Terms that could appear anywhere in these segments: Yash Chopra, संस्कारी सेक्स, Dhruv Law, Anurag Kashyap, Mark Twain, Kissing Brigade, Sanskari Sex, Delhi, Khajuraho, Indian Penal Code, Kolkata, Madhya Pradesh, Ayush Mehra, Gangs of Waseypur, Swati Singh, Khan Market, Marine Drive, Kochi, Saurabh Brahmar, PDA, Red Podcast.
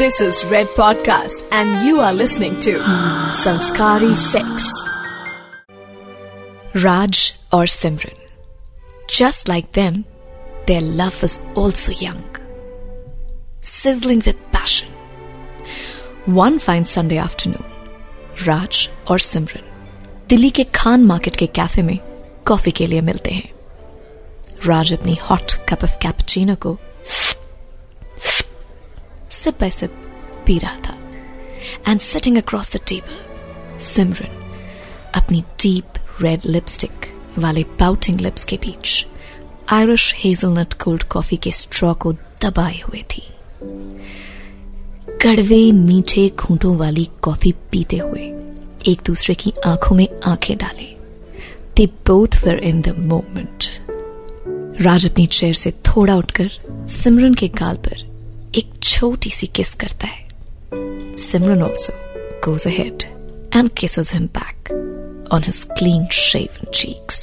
This is Red Podcast and you are listening to Sanskari Sex. Raj और Simran. Just like them, their love is also young, sizzling with passion. One fine Sunday afternoon, Raj और Simran Delhi के Khan market के cafe में coffee के लिए मिलते हैं. राज अपनी हॉट कप ऑफ कैपुचिनो को सिप बाय सिप पी रहा था and sitting across the table Simran अपनी डीप रेड लिपस्टिक वाले पाउटिंग लिप्स के बीच आयरिश हेजलनट कोल्ड कॉफी के स्ट्रॉ को दबाए हुए थी. कड़वे मीठे घूंटों वाली कॉफी पीते हुए एक दूसरे की आंखों में आंखें डाले. They both were in the moment. राज अपनी चेयर से थोड़ा उठकर सिमरन के गाल पर एक छोटी सी किस करता है. सिमरन also goes ahead and kisses him back on his clean-shaven cheeks.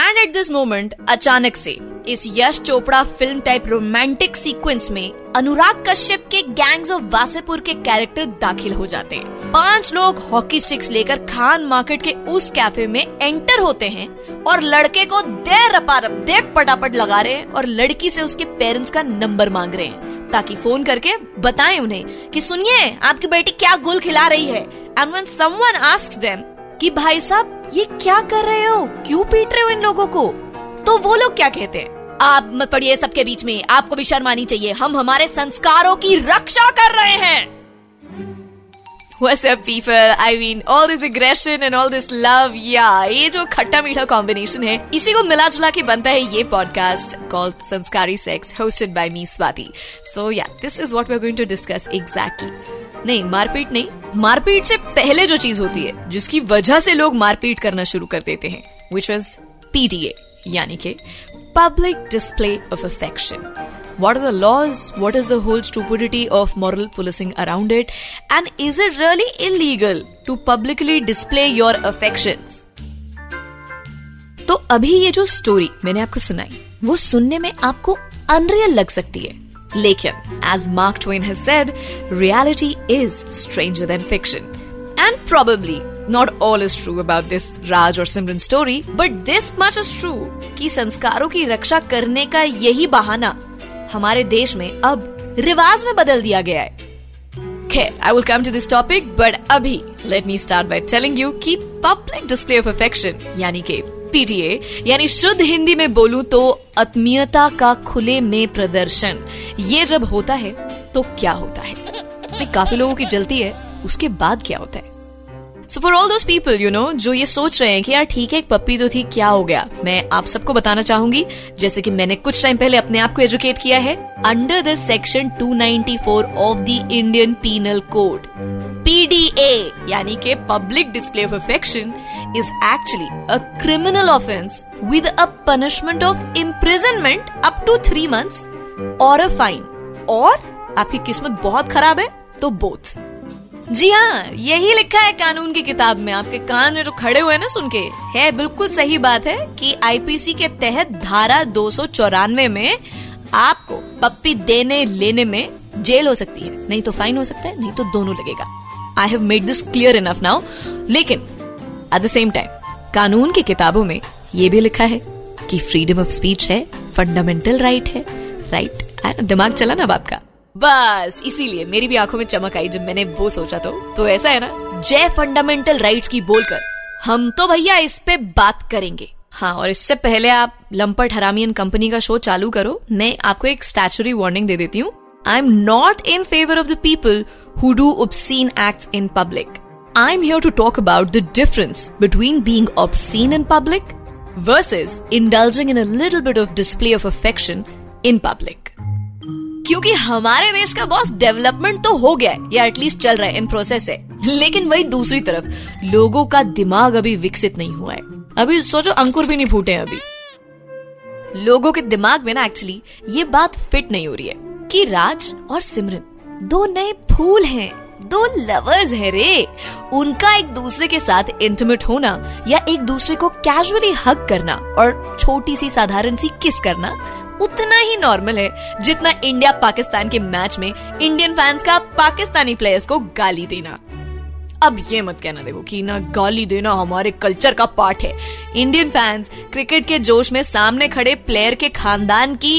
And at this moment, अचानक से इस Yash Chopra film type romantic sequence में अनुराग कश्यप के गैंग्स ऑफ वासेपुर के कैरेक्टर दाखिल हो जाते हैं. 5 लोग हॉकी स्टिक्स लेकर खान मार्केट के उस कैफे में एंटर होते हैं और लड़के को देर पटापट लगा रहे हैं और लड़की से उसके पेरेंट्स का नंबर मांग रहे हैं ताकि फोन करके बताएं उन्हें कि सुनिए आपकी बेटी क्या गुल खिला रही है. And when someone asks them कि भाई साहब ये क्या कर रहे हो, क्यों पीट रहे हो इन लोगों को, तो वो लोग क्या कहते हैं, आप मत पड़िए सबके बीच में, आपको भी शर्म आनी चाहिए, हम हमारे संस्कारों की रक्षा कर रहे हैं. What's up people? I mean, all this aggression and all this love, yeah, ये जो खट्टा मीठा कॉम्बिनेशन है इसी को मिला जुला के बनता है ये पॉडकास्ट कॉल्ड संस्कारी सेक्स, hosted by me Swati. So yeah, this is what we're going to discuss exactly. नहीं, मारपीट नहीं, मारपीट से पहले जो चीज होती है जिसकी वजह से लोग मारपीट करना शुरू कर देते हैं, which was PDA, यानी कि Public Display of Affection. What are the laws? What is the whole stupidity of moral policing around it? And is it really illegal to publicly display your affections? तो अभी ये जो story मैंने आपको सुनाई वो सुनने में आपको अनरियल लग सकती है, लेकिन as Mark Twain has said, reality is stranger than fiction. And probably not all is true about this Raj or Simran story, but this much is true कि संस्कारों की रक्षा करने का यही बहाना हमारे देश में अब रिवाज में बदल दिया गया है. खैर, I will come to this topic, but अभी let me start by telling you कि public display of affection यानी कि PDA, यानी शुद्ध हिंदी में बोलूं तो आत्मीयता का खुले में प्रदर्शन, ये जब होता है तो क्या होता है, तो काफी लोगों की जलती है उसके बाद क्या होता है. So for all those people, you know, जो ये सोच रहे हैं कि यार ठीक है एक पप्पी तो थी, क्या हो गया, मैं आप सबको बताना चाहूंगी जैसे कि मैंने कुछ टाइम पहले अपने आप को एजुकेट किया है under the section 294 of the Indian penal code. PDA, यानी के public display of affection, is actually a criminal offence with a punishment of imprisonment up to 3 months और अ फाइन, और आपकी किस्मत बहुत खराब है तो बोथ. जी हाँ, यही लिखा है कानून की किताब में. आपके कान में जो खड़े हुए ना सुन के, है बिल्कुल सही बात है कि आईपीसी के तहत धारा 294 में आपको पप्पी देने लेने में जेल हो सकती है, नहीं तो फाइन हो सकता है, नहीं तो दोनों लगेगा. I have made this clear enough now. लेकिन एट द सेम टाइम कानून की किताबों में ये भी लिखा है कि फ्रीडम ऑफ स्पीच है, फंडामेंटल राइट है. राइट, दिमाग चला ना आपका. बस इसीलिए मेरी भी आंखों में चमक आई जब मैंने वो सोचा. तो ऐसा है ना, जय फंडामेंटल राइट्स की बोलकर हम तो भैया इस पे बात करेंगे. हाँ, और इससे पहले आप लंपट हरामियन कंपनी का शो चालू करो, मैं आपको एक स्टैचुरी वार्निंग दे देती हूँ. I am not in favour of the people who do obscene acts in public. I am here to talk about the difference between being obscene in public versus indulging in a little bit of display of affection in public. क्योंकि हमारे देश का boss development तो हो गया है, या at least चल रहा है, इन प्रोसेस है, लेकिन वही दूसरी तरफ लोगों का दिमाग अभी विकसित नहीं हुआ है. अभी सोचो अंकुर भी नहीं फूटे हैं. अभी लोगों के दिमाग में ना एक्चुअली ये बात फिट नहीं हो रही है कि राज और सिमरन 2 नए फूल हैं, 2 लवर्स हैं रे. उनका एक दूसरे के साथ इंटीमेट होना या एक दूसरे को कैजुअली हग करना और छोटी सी साधारण सी किस करना उतना ही नॉर्मल है जितना इंडिया पाकिस्तान के मैच में इंडियन फैंस का पाकिस्तानी प्लेयर्स को गाली देना। अब ये मत कहना देखो कि ना गाली देना हमारे कल्चर का पार्ट है। इंडियन फैंस क्रिकेट के जोश में सामने खड़े प्लेयर के खानदान की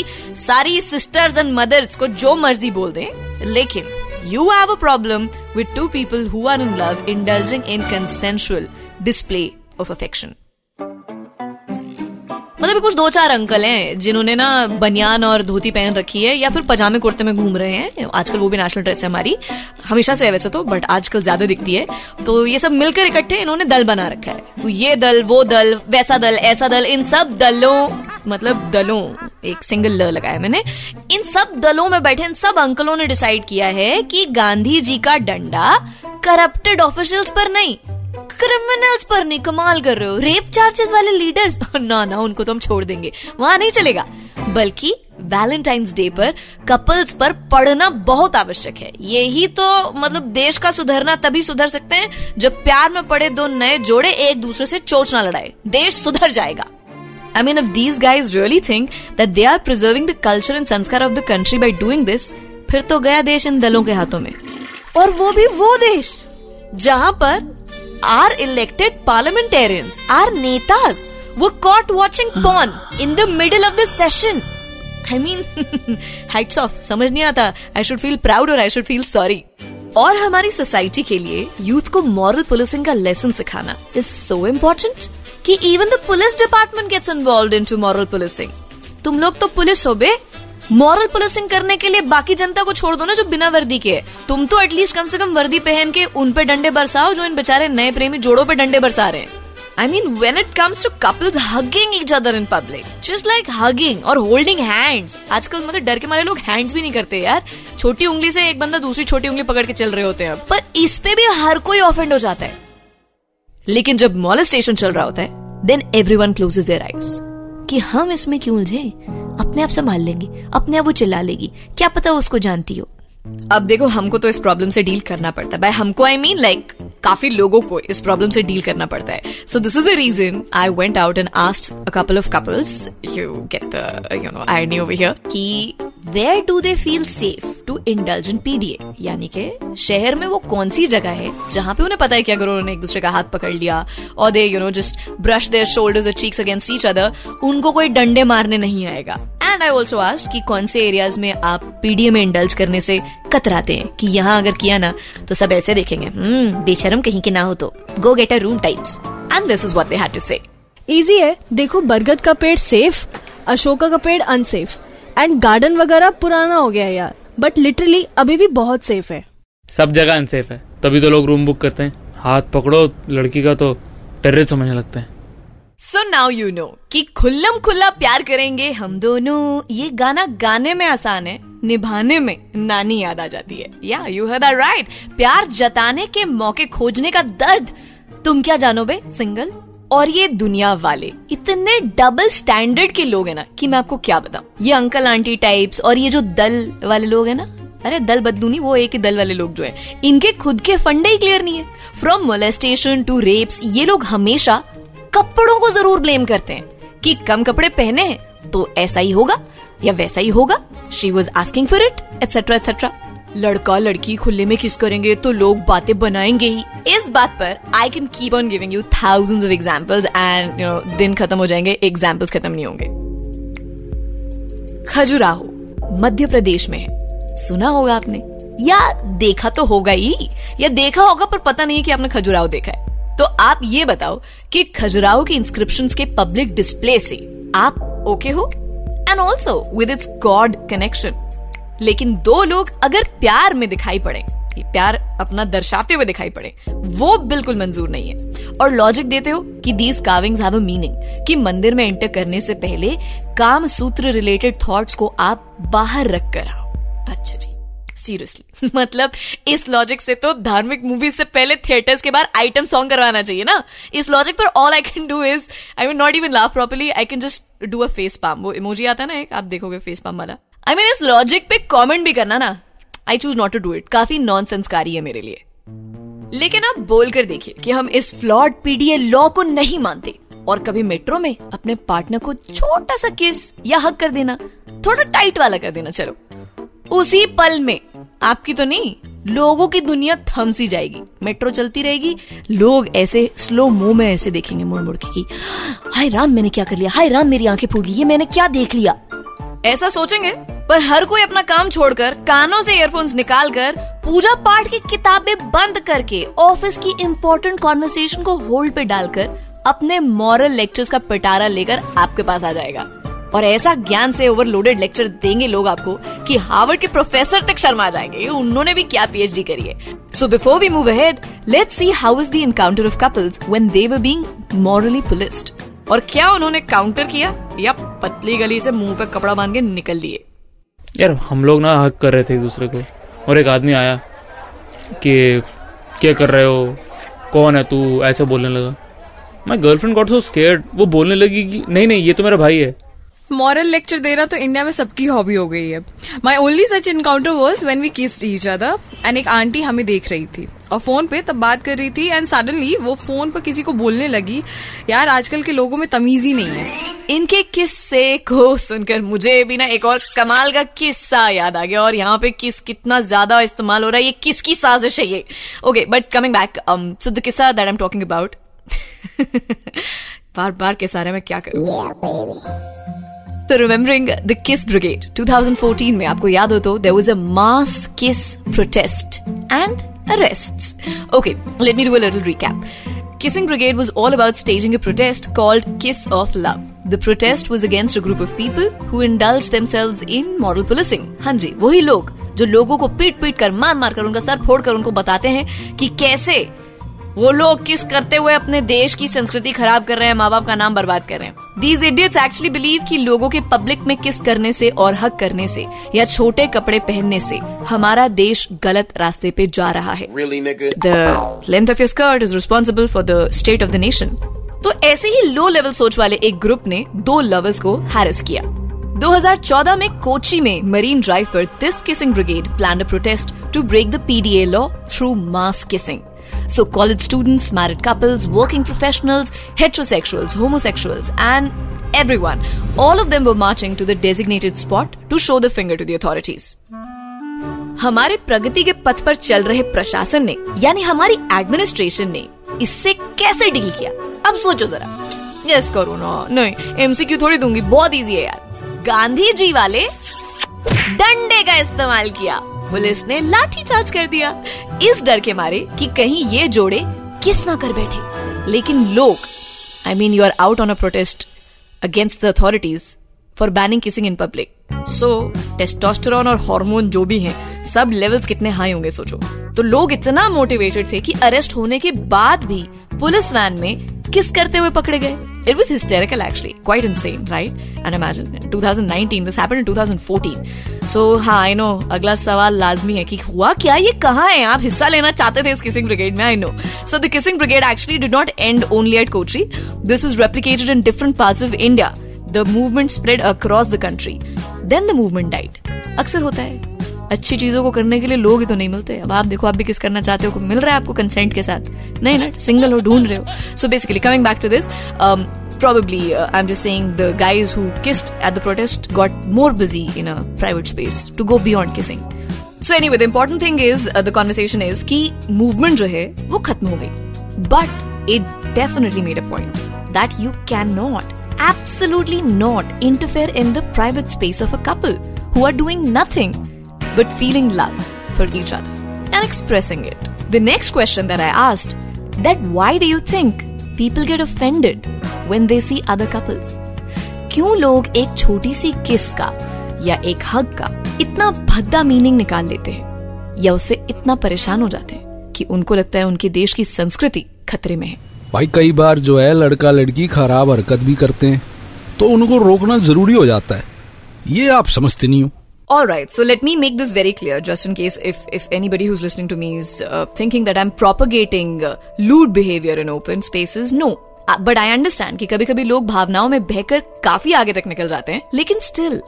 सारी सिस्टर्स एंड मदर्स को जो मर्जी बोल दें, लेकिन you have a problem with two people who are in love indulging in consensual display of affection. मतलब कुछ दो चार अंकल हैं जिन्होंने ना बनियान और धोती पहन रखी है या फिर पजामे कुर्ते में घूम रहे हैं। आजकल वो भी नेशनल ड्रेस है हमारी, हमेशा से है वैसे तो, बट आजकल ज्यादा दिखती है। तो ये सब मिलकर इकट्ठे इन्होंने दल बना रखा है। तो ये दल, वो दल, वैसा दल, ऐसा दल, इन सब दलों, मतलब दलों एक सिंगल ल लगाया मैंने, इन सब दलों में बैठे इन सब अंकलों ने डिसाइड किया है कि गांधी जी का डंडा करप्टेड ऑफिशियल्स पर नहीं, क्रिमिनल्स पर नहीं। कमाल कर रहे हो, रेप चार्जेस वाले लीडर्स ना ना उनको तो हम छोड़ देंगे, वहां नहीं चलेगा। बल्कि वैलेंटाइंस डे पर कपल्स पर पढ़ना बहुत आवश्यक है। यही तो मतलब देश का सुधरना तभी सुधर सकते हैं जब प्यार में पड़े दो नए जोड़े एक दूसरे से चोट ना लड़ाए, देश सुधर जाएगा। I mean if these guys really think that they are preserving the culture and sanskar of the country by doing this, फिर तो गया देश इन दलों के हाथों में, और वो भी वो देश जहां पर our elected parliamentarians, our netas were caught watching porn in the middle of the session. I mean, hats off, समझ नहीं आता, I should feel proud or I should feel sorry. और हमारी society के लिए youth को moral policing का lesson सिखाना is so important कि even the police department gets involved into moral policing. तुम लोग तो पुलिस हो बे, मॉरल पुलिसिंग करने के लिए बाकी जनता को छोड़ दो ना जो बिना वर्दी के है। तुम तो एटलीस्ट कम से कम वर्दी पहन के उन पे डंडे बरसाओ जो इन बेचारे नए प्रेमी जोड़ों पे डंडे बरसा रहे हैं। I mean when it comes to couples hugging each other in public, just like hugging और होल्डिंग हैंड्स, आजकल मतलब डर के मारे लोग हैंड्स भी नहीं करते यार, छोटी उंगली से एक बंदा दूसरी छोटी उंगली पकड़ के चल रहे होते हैं, पर इस पे भी हर कोई ऑफेंड हो जाता है। लेकिन जब मॉलेस्टेशन चल रहा होता है then everyone closes their eyes कि हम इसमें क्यों उलझे, अपने आप संभाल लेंगे, अपने आप वो चिल्ला लेगी, क्या पता उसको जानती हो। अब देखो हमको तो इस प्रॉब्लम से डील करना पड़ता है, बाय हमको आई मीन लाइक काफी लोगों को इस प्रॉब्लम से डील करना पड़ता है। So this is the reason I went out and asked a couple of couples, you get the you know irony over here, कि where do they feel safe to indulge in PDA, यानी कि शहर में वो कौन सी जगह है जहां पे उन्हें पता है कि अगर उन्होंने एक दूसरे का हाथ पकड़ लिया और they you know just brush their shoulders और चीक्स अगेंस्ट ईच अदर, उनको कोई डंडे मारने नहीं आएगा। एंड आई ऑल्सो आस्क्ड कि कौन से एरियाज में आप पीडीए में इंडल्ज करने से कतराते हैं, कि यहाँ अगर किया ना तो सब ऐसे देखेंगे, बेशरम कहीं के ना हो तो, go get a room types. And this is what they had to say. Easy है, देखो बरगद का पेड़ सेफ, अशोका का पेड़ अनसेफ, एंड गार्डन वगैरह पुराना हो गया यार, बट लिटरली अभी भी बहुत सेफ है। सब जगह अनसेफ है, तभी तो लोग रूम बुक करते हैं। हाथ पकड़ो लड़की का तो टेररिस्ट समझने लगते हैं। So now you know कि खुल्लम खुल्ला प्यार करेंगे हम दोनों, ये गाना गाने में आसान है, निभाने में नानी याद आ जाती है। Yeah, you heard that right. प्यार जताने के मौके खोजने का दर्द तुम क्या जानो बे सिंगल। और ये दुनिया वाले इतने डबल स्टैंडर्ड के लोग हैं ना कि मैं आपको क्या बताऊं। ये अंकल आंटी टाइप्स और ये जो दल वाले लोग हैं ना, अरे दल बदलू नहीं, वो एक ही दल वाले लोग जो है, इनके खुद के फंडे ही क्लियर नहीं है। फ्रॉम मोलेस्टेशन टू रेप्स ये लोग हमेशा कपड़ों को जरूर ब्लेम करते हैं कि कम कपड़े पहने हैं तो ऐसा ही होगा या वैसा ही होगा, she was asking for it etcetera etcetera. लड़का लड़की खुले में किस करेंगे तो लोग बातें बनाएंगे ही, इस बात पर I can keep on giving you thousands of examples and you know दिन खत्म हो जाएंगे, एग्जांपल्स खत्म नहीं होंगे। खजुराहो मध्य प्रदेश में है, सुना होगा आपने या देखा तो होगा ही, या देखा होगा पर पता नहीं कि आपने खजुराहो देखा है। तो आप ये बताओ कि खजुराहो की इंस्क्रिप्शंस के पब्लिक डिस्प्ले से आप ओके हो, and also with its god connection. लेकिन दो लोग अगर प्यार में दिखाई पड़े, प्यार अपना दर्शाते हुए दिखाई पड़े, वो बिल्कुल मंजूर नहीं है। और लॉजिक देते हो कि these carvings have a meaning, कि मंदिर में एंटर करने से पहले काम सूत्र रिलेटेड थॉट्स को आप बाहर रख कर आओ। अच्छा जी, सीरियसली मतलब इस लॉजिक से तो धार्मिक मूवीज से पहले थिएटर्स के बाहर आइटम सॉन्ग करवाना चाहिए ना। इस लॉजिक पर all I can do is, I mean not even laugh properly, I can just do a face palm, वो इमोजी आता है ना एक, आप देखोगे फेस पाम वाला। आई मीन इस लॉजिक पे कमेंट भी करना ना, I choose not to do it, काफी नॉन संस्कारी है मेरे लिए। लेकिन आप बोल कर देखिए कि हम इस फ्लॉड पीडीए लॉ को नहीं मानते, और कभी मेट्रो में अपने पार्टनर को छोटा सा किस या हक कर देना, थोड़ा टाइट वाला कर देना, चलो उसी पल में आपकी तो नहीं लोगों की दुनिया थम सी जाएगी। मेट्रो चलती रहेगी, लोग ऐसे स्लो मो में ऐसे देखेंगे मुड़ मुड़ के, हाय राम मैंने क्या कर लिया, हाय राम मेरी आंखें फूट गई, ये मैंने क्या देख लिया, ऐसा सोचेंगे। पर हर कोई अपना काम छोड़कर, कानों से ईयरफोन्स निकालकर, पूजा पाठ की किताबें बंद करके, ऑफिस की इम्पोर्टेंट कॉन्वर्सेशन को होल्ड पे डालकर अपने मॉरल लेक्चर्स का पिटारा लेकर आपके पास आ जाएगा। और ऐसा ज्ञान से ओवरलोडेड लेक्चर देंगे लोग आपको कि हार्वर्ड के प्रोफेसर तक शर्मा जाएंगे, उन्होंने भी क्या पीएचडी करी है। So before we move ahead, let's see how is the encounter of couples when they were being morally policed. और क्या उन्होंने काउंटर किया या पतली गली से मुंह पे कपड़ा बांध के निकल लिए। यार हम लोग ना हक कर रहे थे एक दूसरे को, और एक आदमी आया कि क्या कर रहे हो, कौन है तू, ऐसे बोलने लगा। My girlfriend got so scared, वो बोलने लगी कि नहीं नहीं ये तो मेरा भाई है। मॉरल लेक्चर देना तो इंडिया में सबकी हॉबी हो गई है। My only such encounter was when we kissed each other, and एक आंटी हमें देख रही थी और फोन पे तब बात कर रही थी, एंड सडनली वो फोन पर किसी को बोलने लगी। यार आजकल के लोगों में तमीज ही नहीं है। इनके किस्से को सुनकर मुझे भी ना एक और कमाल का किस्सा याद आ गया, और यहाँ पे किस कितना ज्यादा इस्तेमाल हो रहा है, ये किसकी साजिश है ये। Okay but coming back, so the किस्सा that I am talking about, बार बार के सारे में क्या करूं। So remembering the Kiss Brigade, 2014 में आपको याद हो तो there was a mass kiss protest and arrests. Okay, let me do a little recap. Kissing Brigade was all about staging a protest called Kiss of Love. The protest was against a group of people who indulged themselves in moral policing. हाँ जी, वही लोग जो लोगों को पीट पीट कर, मार मार कर, उनका सर फोड़ कर उनको बताते हैं कि कैसे वो लोग किस करते हुए अपने देश की संस्कृति खराब कर रहे हैं, माँ बाप का नाम बर्बाद कर रहे हैं। These idiots actually believe कि लोगों के पब्लिक में किस करने से और हक करने से या छोटे कपड़े पहनने से हमारा देश गलत रास्ते पे जा रहा है। Really, nigga? The length of your skirt is responsible for the state of the nation. तो ऐसे ही लो लेवल सोच वाले एक ग्रुप ने दो लवर्स को हैरेस किया। 2014 में कोची में मरीन ड्राइव पर this kissing brigade planned a protest to break the PDA law through mass kissing. So college students, married couples, working professionals, heterosexuals, homosexuals and everyone, all of them were marching to the designated spot to show the finger to the authorities. हमारे प्रगति के पथ पर चल रहे प्रशासन ने, यानी हमारी एडमिनिस्ट्रेशन ने इससे कैसे डील किया, अब सोचो जरा। यस करो ना, नहीं एमसीक्यू थोड़ी दूंगी, बहुत इजी है यार। गांधी जी वाले डंडे का इस्तेमाल किया, पुलिस ने लाठीचार्ज कर दिया इस डर के मारे कि कहीं ये जोड़े किस ना कर बैठे। लेकिन लोग, I mean you are out on a protest against the authorities for banning kissing in public, so testosterone और हार्मोन जो भी हैं सब लेवल्स कितने हाई होंगे सोचो। तो लोग इतना मोटिवेटेड थे कि अरेस्ट होने के बाद भी पुलिस वैन में किस करते हुए पकड़े गए। It was hysterical actually, quite insane, right? And imagine, in 2019, this happened in 2014. So, हाँ, I know, अगला सवाल लाजमी है कि हुआ क्या, ये कहाँ है, आप हिस्सा लेना चाहते थे इस किसिंग ब्रिगेड में, I know. So, the kissing brigade actually did not end only at Kochi. This was replicated in different parts of India. The movement spread across the country. Then the movement died. अक्सर होता है, अच्छी चीजों को करने के लिए लोग ही तो नहीं मिलते। अब आप देखो, आप भी किस करना चाहते हो, मिल रहा है आपको कंसेंट के साथ, नहीं ना, सिंगल हो, ढूंढ रहे हो। So basically coming back to this, probably I'm just saying the guys who kissed at the protest got more busy in a private space to go beyond kissing. So anyway, the important thing is, the conversation is कि movement जो है वो खत्म हो गई, but it definitely made a point that you cannot, absolutely not interfere in the private space of a couple who are doing nothing but feeling love for each other and expressing it. The next question that I asked, that why do you think people get offended when they see other couples? क्यों लोग एक छोटी सी किस का या एक हग का इतना भद्दा मीनिंग निकाल लेते हैं या उससे इतना परेशान हो जाते हैं कि उनको लगता है उनके देश की संस्कृति खतरे में है। भाई कई बार जो है लड़का लड़की खराब हरकत भी करते हैं तो उनको रोकना जरूरी हो जाता है, ये आप समझते नहीं हो। Alright, so let me make this very clear, just in case if anybody who's listening to me is thinking that I'm propagating lewd behavior in open spaces. No, but I understand कि कभी-कभी लोग भावनाओं में बहकर काफी आगे तक निकल जाते हैं, लेकिन still,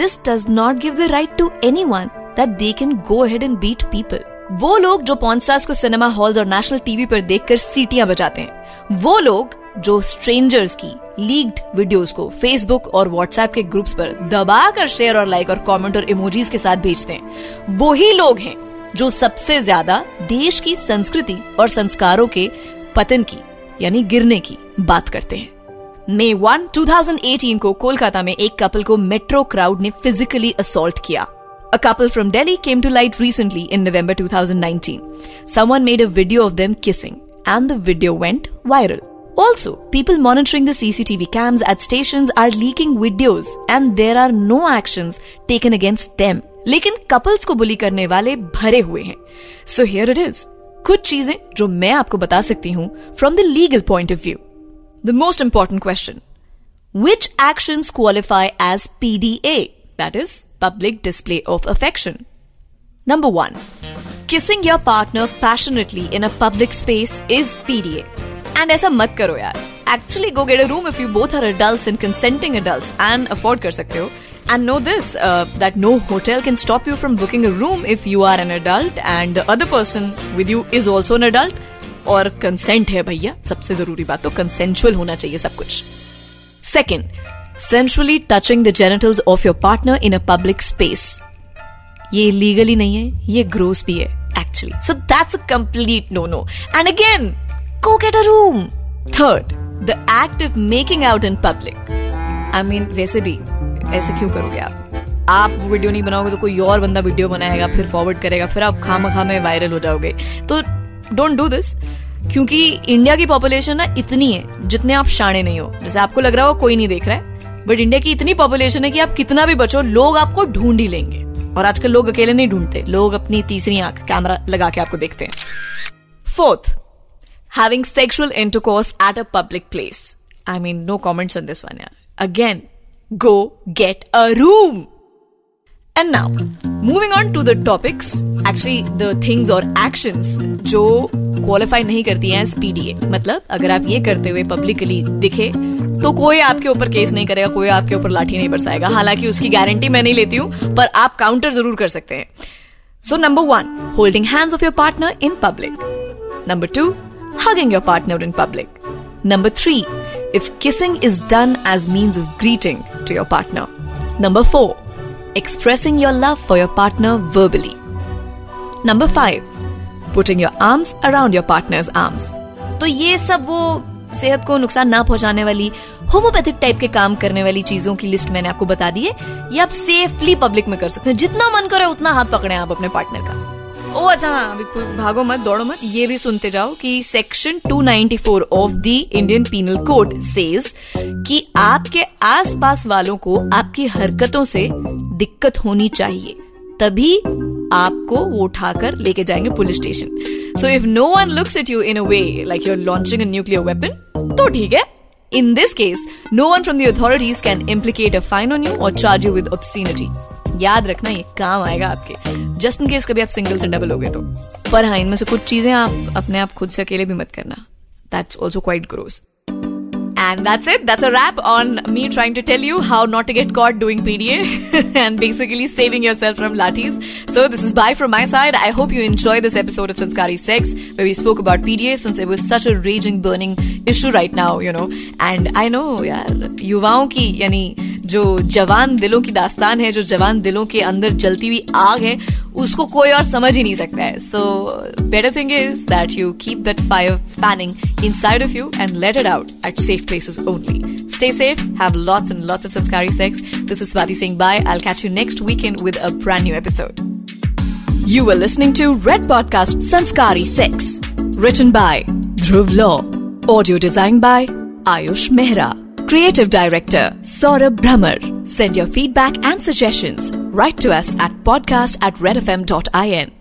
this does not give the right to anyone that they can go ahead and beat people. वो लोग जो पॉर्न स्टार्स को सिनेमा हॉल्स और नेशनल टीवी पर देखकर सीटियां बजाते हैं, वो लोग जो स्ट्रेंजर्स की लीक्ड वीडियोस को फेसबुक और व्हाट्सएप के ग्रुप्स पर दबाकर शेयर और लाइक और कमेंट और इमोजीज के साथ भेजते हैं, वो ही लोग हैं जो सबसे ज्यादा देश की संस्कृति और संस्कारों के पतन की यानी गिरने की बात करते हैं। मई 1, 2018 को कोलकाता में एक कपल को मेट्रो क्राउड ने फिजिकली असॉल्ट किया। A couple from Delhi came to light recently in November 2019. Someone made a video of them kissing, and the video went viral. Also, people monitoring the CCTV cams at stations are leaking videos, and there are no actions taken against them. लेकिन couples को bully करने वाले भरे हुए हैं. So here it is. कुछ चीजें जो मैं आपको बता सकती हूँ from the legal point of view. The most important question: which actions qualify as PDA? That is, public display of affection. Number 1. Kissing your partner passionately in a public space is PDA. And aisa mat karo yaar. Actually, go get a room if you both are adults and consenting adults and afford kar sakte ho. And know this, that no hotel can stop you from booking a room if you are an adult and the other person with you is also an adult. Aur consent hai bhaiya. Sabse zaruri baat to consensual hona chahiye sab kuch. Second, sensually touching the genitals of your partner in a public space. ये legally नहीं है, ये gross भी है actually. So that's a complete no no and again go get a room. Third, the act of making out in public. I mean वैसे भी ऐसे क्यों करोगे आप वीडियो नहीं बनाओगे तो कोई और बंदा वीडियो बनाएगा, फिर फॉरवर्ड करेगा, फिर आप खामखा में वायरल हो जाओगे. तो डोंट डू दिस, क्योंकि इंडिया की पॉपुलेशन ना इतनी है जितने आप शाणे नहीं हो. जैसे आपको लग रहा हो कोई नहीं देख रहा है, बट इंडिया की इतनी पॉपुलेशन है कि आप कितना भी बचो लोग आपको ढूंढ ही लेंगे. और आजकल लोग अकेले नहीं ढूंढते, लोग अपनी तीसरी आंख कैमरा लगा के आपको देखते हैं. Fourth, having sexual intercourse at a public place. I mean no comments on this one यार. Again go get a room. And now moving on to the topics, actually the things और actions जो qualify नहीं करती हैं as PDA. मतलब अगर आप ये करते हुए पब्लिकली दिखे तो कोई आपके ऊपर केस नहीं करेगा, कोई आपके ऊपर लाठी नहीं बरसाएगा. हालांकि उसकी गारंटी मैं नहीं लेती हूं, पर आप काउंटर जरूर कर सकते हैं. So number 1, holding hands of your partner in public. Number 2, hugging your partner in public. Number 3, if kissing is done as means of greeting to your partner. Number 4, expressing your love for your partner verbally. Number 5, putting your arms around your partner's arms. तो ये सब वो सेहत को नुकसान ना पहुंचाने वाली होम्योपैथिक टाइप के काम करने वाली चीजों की लिस्ट मैंने आपको बता दी है. ये आप सेफली पब्लिक में कर सकते हैं. जितना मन करे उतना हाथ पकड़े आप अपने पार्टनर का. ओ अच्छा हाँ, अभी भागो मत, दौड़ो मत. ये भी सुनते जाओ कि section 294 of the Indian penal Code says कि आपके आसपास वालों को आपकी हरकतों से दिक्कत होनी चाहिए, तभी आपको वो उठाकर लेके जाएंगे police station. So if no one looks at you in a way like you are launching a nuclear weapon तो ठीक है. In this case no one from the authorities can implicate a fine on you और charge you with obscenity. याद रखना, ये काम आएगा आपके जस्ट इन केस कभी आप सिंगल से डबल हो गए तो. पर हाँ, इनमें से कुछ चीजें आप अपने आप खुद से अकेले भी मत करना. That's also quite gross. And that's it. That's a wrap on me trying to tell you how not to get caught doing PDA and basically saving yourself from lathis. So this is bye from my side. I hope you enjoyed this episode of Sanskari Sex where we spoke about PDA since it was such a raging burning issue right now, you know. And I know yaar, युवाओं की यानी जो जवान दिलों की दास्तान है, जो जवान दिलों के अंदर जलती हुई आग है, उसको कोई और समझ ही नहीं सकता है. So better thing is that you keep that fire fanning inside of you and let it out at safe places only. Stay safe, have lots and lots of Sanskari Sex. This is Swati Singh. Bye. I'll catch you next weekend with a brand new episode. You were listening to Red Podcast Sanskari Sex. Written by Dhruv Law. Audio designed by Ayush Mehra. Creative Director Saurabh Brahmar. Send your feedback and suggestions. Write to us at podcast@redfm.in.